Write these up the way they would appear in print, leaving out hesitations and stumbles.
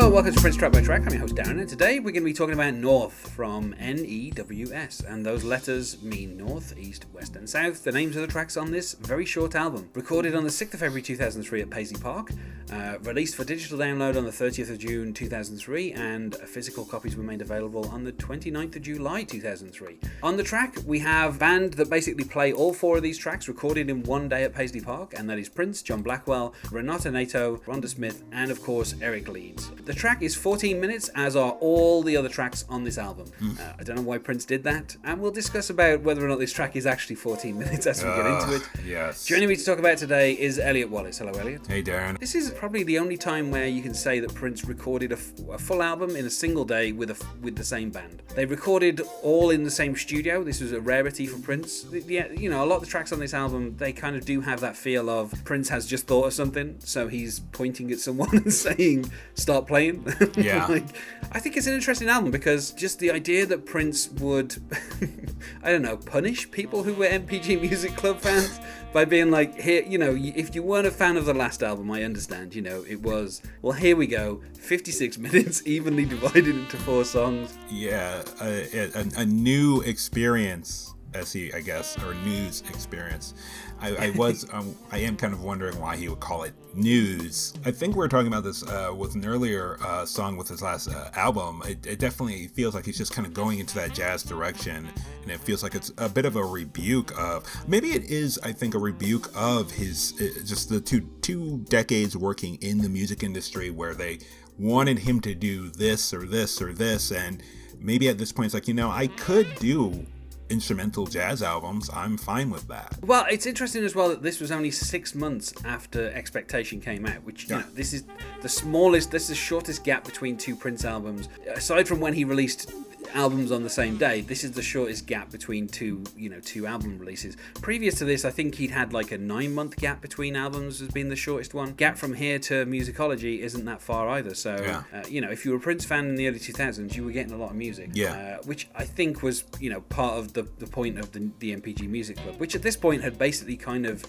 Hello, welcome to Prince Track by Track. I'm your host Darren, and today we're going to be talking about North from N-E-W-S, and those letters mean North, East, West and South. The names of the tracks on this very short album, recorded on the 6th of February 2003 at Paisley Park, released for digital download on the 30th of June 2003, and physical copies were made available on the 29th of July 2003. On the track we have a band that basically play all four of these tracks recorded in one day at Paisley Park, and that is Prince, John Blackwell, Renata Neto, Rhonda Smith and of course Eric Leeds. The track is 14 minutes, as are all the other tracks on this album. I don't know why Prince did that, and we'll discuss about whether or not this track is actually 14 minutes as we get into it. Yes. Joining me to talk about today is Elliott Wallace. Hello, Elliott. Hey, Darren. This is probably the only time where you can say that Prince recorded a full album in a single day with the same band. They recorded all in the same studio. This was a rarity for Prince. You know, a lot of the tracks on this album, they kind of do have that feel of Prince has just thought of something, so he's pointing at someone and saying, "Stop playing." Yeah. I think it's an interesting album because just the idea that Prince would I don't know, punish people who were MPG Music Club fans by being like, here, you know, if you weren't a fan of the last album, I understand, you know, it was, well, here we go, 56 minutes evenly divided into four songs. Yeah, a new experience. SE, I guess, or news experience. I am kind of wondering why he would call it news. I think we were talking about this with an earlier song with his last album. It definitely feels like he's just kind of going into that jazz direction, and it feels like it's a bit of a rebuke of, maybe it is, I think, a rebuke of his just the two decades working in the music industry where they wanted him to do this or this or this, and maybe at this point it's like, you know, I could do instrumental jazz albums, I'm fine with that. Well, it's interesting as well that this was only 6 months after Expectation came out, which, you know, this is the smallest, this is the shortest gap between two Prince albums. Aside from when he released albums on the same day, this is the shortest gap between two album releases. Previous to this, I think he'd had like a 9-month gap between albums as being the shortest one. Gap from here to Musicology isn't that far either, so you know, if you were a Prince fan in the early 2000s, you were getting a lot of music, which I think was, you know, part of the point of the MPG Music Club, which at this point had basically kind of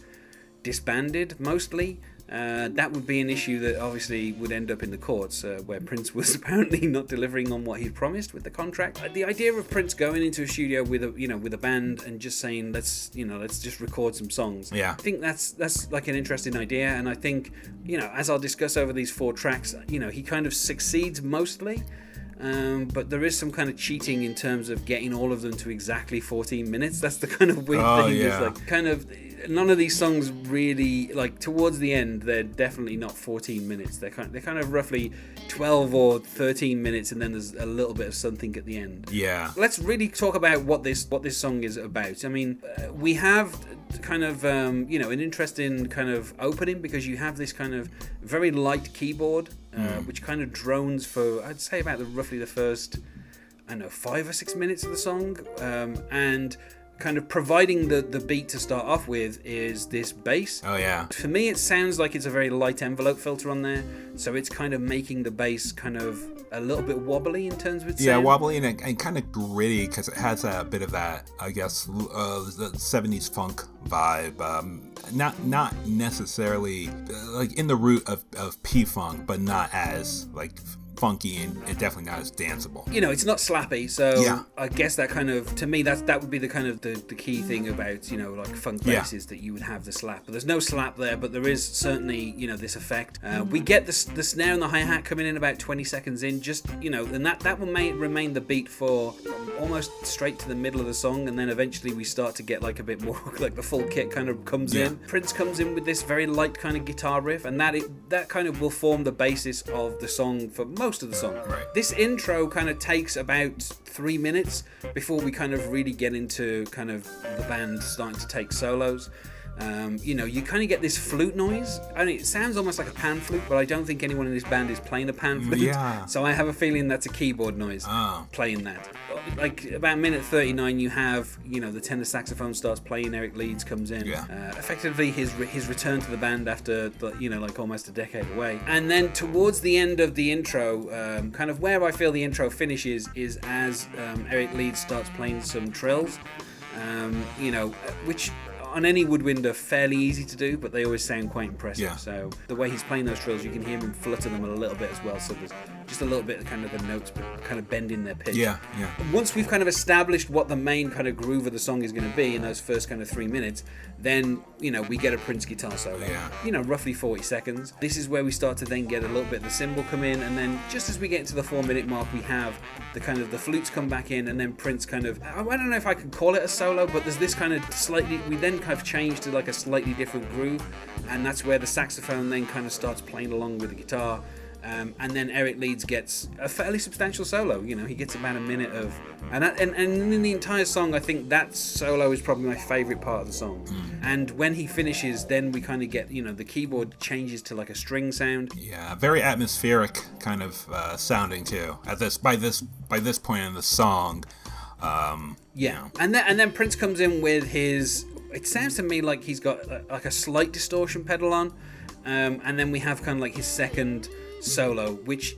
disbanded mostly. That would be an issue that obviously would end up in the courts, where Prince was apparently not delivering on what he'd promised with the contract. The idea of Prince going into a studio with a band and just saying, let's just record some songs. Yeah. I think that's like an interesting idea, and I think, you know, as I'll discuss over these four tracks, you know, he kind of succeeds mostly. But there is some kind of cheating in terms of getting all of them to exactly 14 minutes. That's the kind of weird thing. Yeah. Like, kind of, none of these songs really, like, towards the end, they're definitely not 14 minutes. They're kind of roughly 12 or 13 minutes, and then there's a little bit of something at the end. Yeah. Let's really talk about what this song is about. I mean, we have kind of, you know, an interesting kind of opening, because you have this kind of very light keyboard, which kind of drones for, I'd say, about roughly the first, I don't know, 5 or 6 minutes of the song, and kind of providing the beat to start off with is this bass. Oh yeah. For me, it sounds like it's a very light envelope filter on there, so it's kind of making the bass kind of a little bit wobbly in terms of its sound. Wobbly and kind of gritty, because it has a bit of that, I guess, the 70s funk vibe. Not necessarily like in the root of P-funk, but not as like funky, and definitely not as danceable. You know, it's not slappy, so yeah. I guess that kind of, to me, that would be the kind of the key thing about, you know, like funk basses, that you would have the slap. But there's no slap there, but there is certainly, you know, this effect. We get the snare and the hi-hat coming in about 20 seconds in, just, you know, and that will remain the beat for almost straight to the middle of the song, and then eventually we start to get like a bit more, like the full kit kind of comes in. Prince comes in with this very light kind of guitar riff, and that kind of will form the basis of the song for most of the song. Right. This intro kind of takes about 3 minutes before we kind of really get into kind of the band starting to take solos. You know, you kind of get this flute noise, and it sounds almost like a pan flute, but I don't think anyone in this band is playing a pan flute. Yeah. So I have a feeling that's a keyboard noise playing that. Like about minute 39, you have, you know, the tenor saxophone starts playing. Eric Leeds comes in. Yeah. Effectively his return to the band after you know, like almost a decade away. And then towards the end of the intro, kind of where I feel the intro finishes is as Eric Leeds starts playing some trills. You know, which on any woodwind are fairly easy to do, but they always sound quite impressive. Yeah. So the way he's playing those trills, you can hear him flutter them a little bit as well, so there's just a little bit of kind of the notes, but kind of bending their pitch. Yeah, yeah. Once we've kind of established what the main kind of groove of the song is going to be in those first kind of 3 minutes, then, you know, we get a Prince guitar solo. Yeah. You know, roughly 40 seconds. This is where we start to then get a little bit of the cymbal come in, and then just as we get into the 4 minute mark, we have the kind of the flutes come back in, and then Prince kind of, I don't know if I could call it a solo, but there's this kind of slightly, we then kind of change to like a slightly different groove, and that's where the saxophone then kind of starts playing along with the guitar. And then Eric Leeds gets a fairly substantial solo. You know, he gets about a minute of, and in the entire song, I think that solo is probably my favorite part of the song. Mm. And when he finishes, then we kind of get, you know, the keyboard changes to like a string sound. Yeah, very atmospheric kind of sounding too. At this, by this point in the song, yeah. You know. And then Prince comes in with his. It sounds to me like he's got like a slight distortion pedal on, and then we have kind of like his second solo, which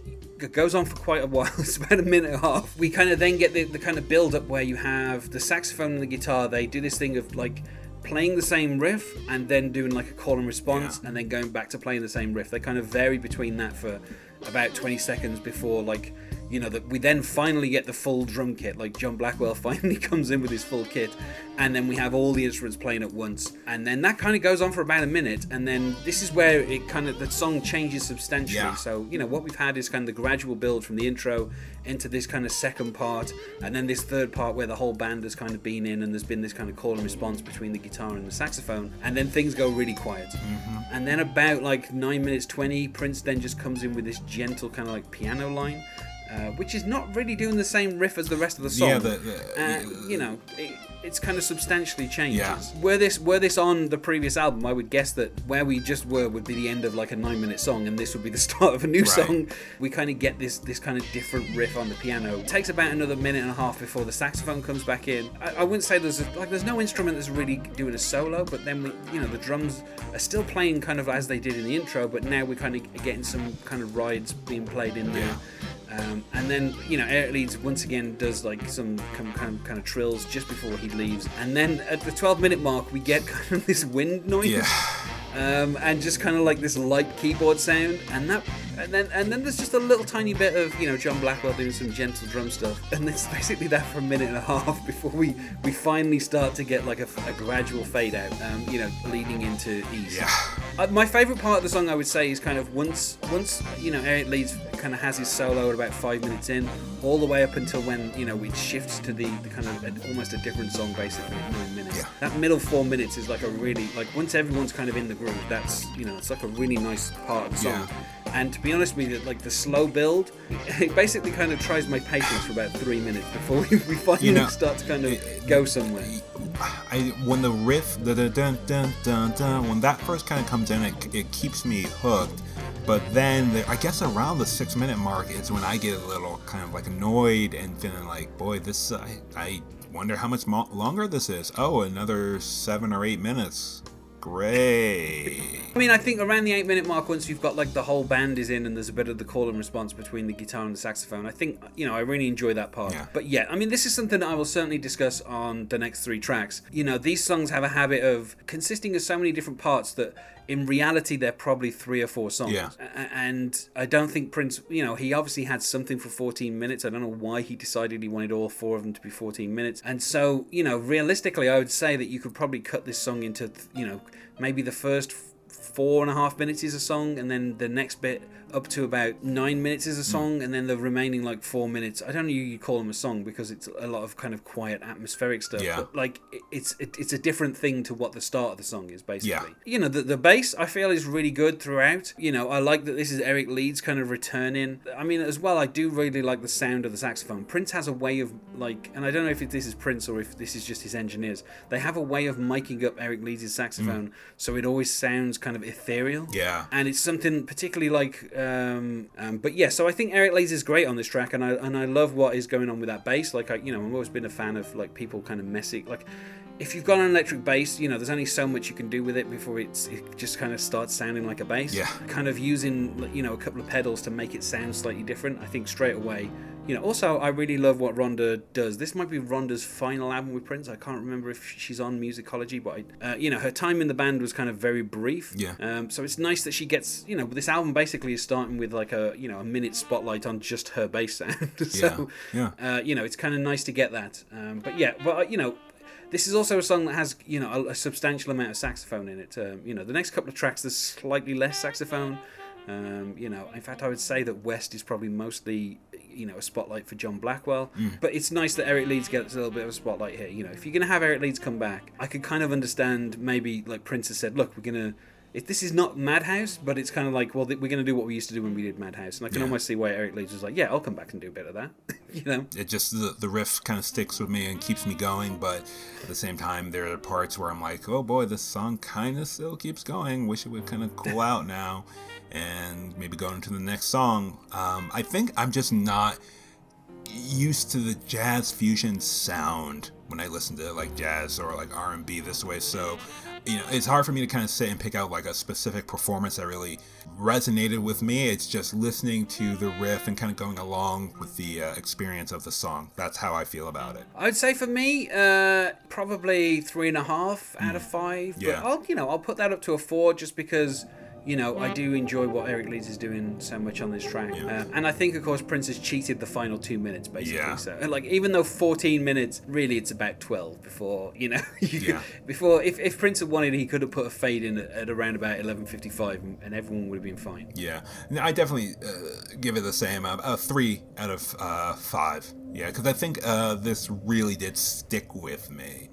goes on for quite a while. It's about a minute and a half. We kind of then get the kind of build up where you have the saxophone and the guitar. They do this thing of like playing the same riff and then doing like a call and response, yeah, and then going back to playing the same riff. They kind of vary between that for about 20 seconds before, like, you know, that we then finally get the full drum kit. Like John Blackwell finally comes in with his full kit, and then we have all the instruments playing at once. And then that kind of goes on for about a minute, and then this is where it kind of, the song changes substantially. Yeah. So, you know, what we've had is kind of the gradual build from the intro into this kind of second part, and then this third part where the whole band has kind of been in, and there's been this kind of call and response between the guitar and the saxophone, and then things go really quiet. Mm-hmm. And then about like 9 minutes 20, Prince then just comes in with this gentle kind of like piano line, which is not really doing the same riff as the rest of the song. Yeah, you know, it's kind of substantially changed. Yeah. Were this on the previous album, I would guess that where we just were would be the end of like a 9 minute song, and this would be the start of a new song. We kind of get this kind of different riff on the piano. It takes about another minute and a half before the saxophone comes back in. I wouldn't say there's no instrument that's really doing a solo, but then we, you know, the drums are still playing kind of as they did in the intro, but now we're kind of getting some kind of rides being played in there. Yeah. And then, you know, Eric Leeds once again does like some kind of trills just before he leaves, and then at the 12 minute mark we get kind of this wind noise, yeah, and just kind of like this light keyboard sound, and then there's just a little tiny bit of, you know, John Blackwell doing some gentle drum stuff, and that's basically that for a minute and a half before we finally start to get like a gradual fade out, you know, leading into East. Yeah. My favourite part of the song, I would say, is kind of once you know, Eric Leeds kind of has his solo at about 5 minutes in, all the way up until when, you know, it shifts to the kind of almost a different song basically at 9 minutes. Yeah. That middle 4 minutes is like a really, like, once everyone's kind of in the groove, that's, you know, it's like a really nice part of the song. Yeah. And to be honest with you, like the slow build, it basically kind of tries my patience for about 3 minutes before we finally, you know, start to kind of go somewhere. When the riff, the dun dun dun dun, when that first kind of comes in, it keeps me hooked. But then, I guess around the 6 minute mark is when I get a little kind of like annoyed and feeling like, boy, this I wonder how much longer this is. Oh, another 7 or 8 minutes. Great. I mean, I think around the 8 minute mark, once you've got like the whole band is in and there's a bit of the call and response between the guitar and the saxophone, I think, you know, I really enjoy that part. Yeah. But yeah, I mean, this is something that I will certainly discuss on the next 3 tracks. You know, these songs have a habit of consisting of so many different parts that in reality they're probably 3 or 4 songs. Yeah. And I don't think Prince, you know, he obviously had something for 14 minutes. I don't know why he decided he wanted all 4 of them to be 14 minutes. And so, you know, realistically, I would say that you could probably cut this song into, you know, maybe the first 4.5 minutes is a song, and then the next bit up to about 9 minutes is a song, and then the remaining like 4 minutes, I don't know, you call them a song because it's a lot of kind of quiet atmospheric stuff. Yeah. But like it's a different thing to what the start of the song is basically. Yeah. You know, the bass I feel is really good throughout. You know, I like that this is Eric Leeds kind of returning. I mean, as well, I do really like the sound of the saxophone. Prince has a way of like, and I don't know if this is Prince or if this is just his engineers, they have a way of miking up Eric Leeds' saxophone, so it always sounds kind of ethereal. Yeah. And it's something particularly like but yeah, so I think Eric Leeds is great on this track, and I love what is going on with that bass. Like, you know, I've always been a fan of like people kind of messy, like if you've got an electric bass, you know, there's only so much you can do with it before it just kind of starts sounding like a bass. Yeah. Kind of using, you know, a couple of pedals to make it sound slightly different, I think straight away You know, also, I really love what Rhonda does. This might be Rhonda's final album with Prince. I can't remember if she's on Musicology, but you know, her time in the band was kind of very brief. Yeah. So it's nice that she gets, you know, this album basically is starting with like a, you know, a minute spotlight on just her bass sound. So, yeah. Yeah. You know, it's kind of nice to get that. But yeah, but you know, this is also a song that has, you know, a substantial amount of saxophone in it. You know, the next couple of tracks there's slightly less saxophone. You know, in fact, I would say that West is probably mostly, you know, a spotlight for John Blackwell. Mm. But it's nice that Eric Leeds gets a little bit of a spotlight here. You know, if you're going to have Eric Leeds come back, I could kind of understand maybe like Prince has said, look, we're going to, if this is not Madhouse, but it's kind of like, well, we're going to do what we used to do when we did Madhouse. And I can almost see why Eric Leeds was like, yeah, I'll come back and do a bit of that. You know, it just, the riff kind of sticks with me and keeps me going. But at the same time, there are parts where I'm like, oh boy, this song kind of still keeps going. Wish it would kind of cool out now and maybe go into the next song. I think I'm just not used to the jazz fusion sound when I listen to like jazz or like R&B this way. So, you know, it's hard for me to kind of sit and pick out like a specific performance that really resonated with me. It's just listening to the riff and kind of going along with the experience of the song. That's how I feel about it. I'd say for me, probably 3.5 out of 5. Yeah. But I'll, you know, I'll put that up to a 4 just because, you know, I do enjoy what Eric Leeds is doing so much on this track. Yeah. And I think, of course, Prince has cheated the final 2 minutes, basically. Yeah. So, like, even though 14 minutes, really it's about 12 before, you know, before, if Prince had wanted, he could have put a fade in at around about 11:55 and everyone would have been fine. Yeah. No, I definitely give it the same, a 3 out of 5. Yeah, because I think this really did stick with me.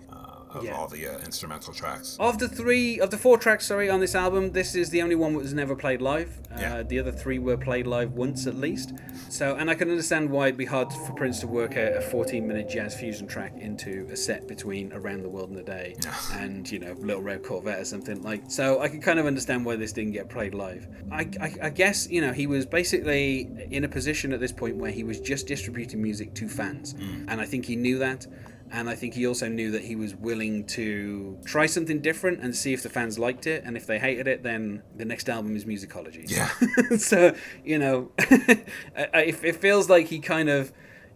All the instrumental tracks. Of the four tracks, sorry, on this album, this is the only one that was never played live. The other 3 were played live once at least. So, and I can understand why it'd be hard for Prince to work out a 14-minute jazz fusion track into a set between Around the World in a Day and, you know, Little Red Corvette or something like. So I can kind of understand why this didn't get played live. I guess, you know, he was basically in a position at this point where he was just distributing music to fans, and I think he knew that. And I think he also knew that he was willing to try something different and see if the fans liked it. And if they hated it, then the next album is Musicology. Yeah. So, you know, it feels like he kind of,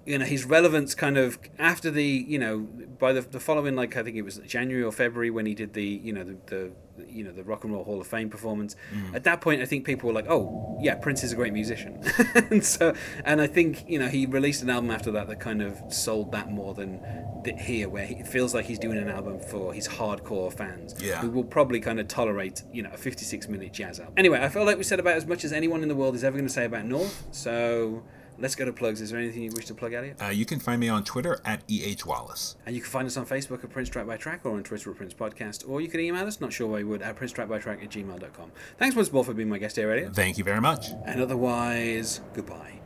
you know, his relevance kind of after the, you know, by the following, like, I think it was January or February when he did the, you know, the Rock and Roll Hall of Fame performance. At that point, I think people were like, oh yeah, Prince is a great musician. and I think, you know, he released an album after that that kind of sold that more than here, where it feels like he's doing an album for his hardcore fans who will probably kind of tolerate, you know, a 56-minute jazz album. Anyway, I feel like we said about as much as anyone in the world is ever going to say about North, so let's go to plugs. Is there anything you wish to plug, Elliott? You can find me on Twitter at EHWallace. And you can find us on Facebook at Prince Track by Track or on Twitter at Prince Podcast. Or you can email us, not sure why you would, at princetrackbytrack@gmail.com. Thanks once more for being my guest here, Elliott. Thank you very much. And otherwise, goodbye.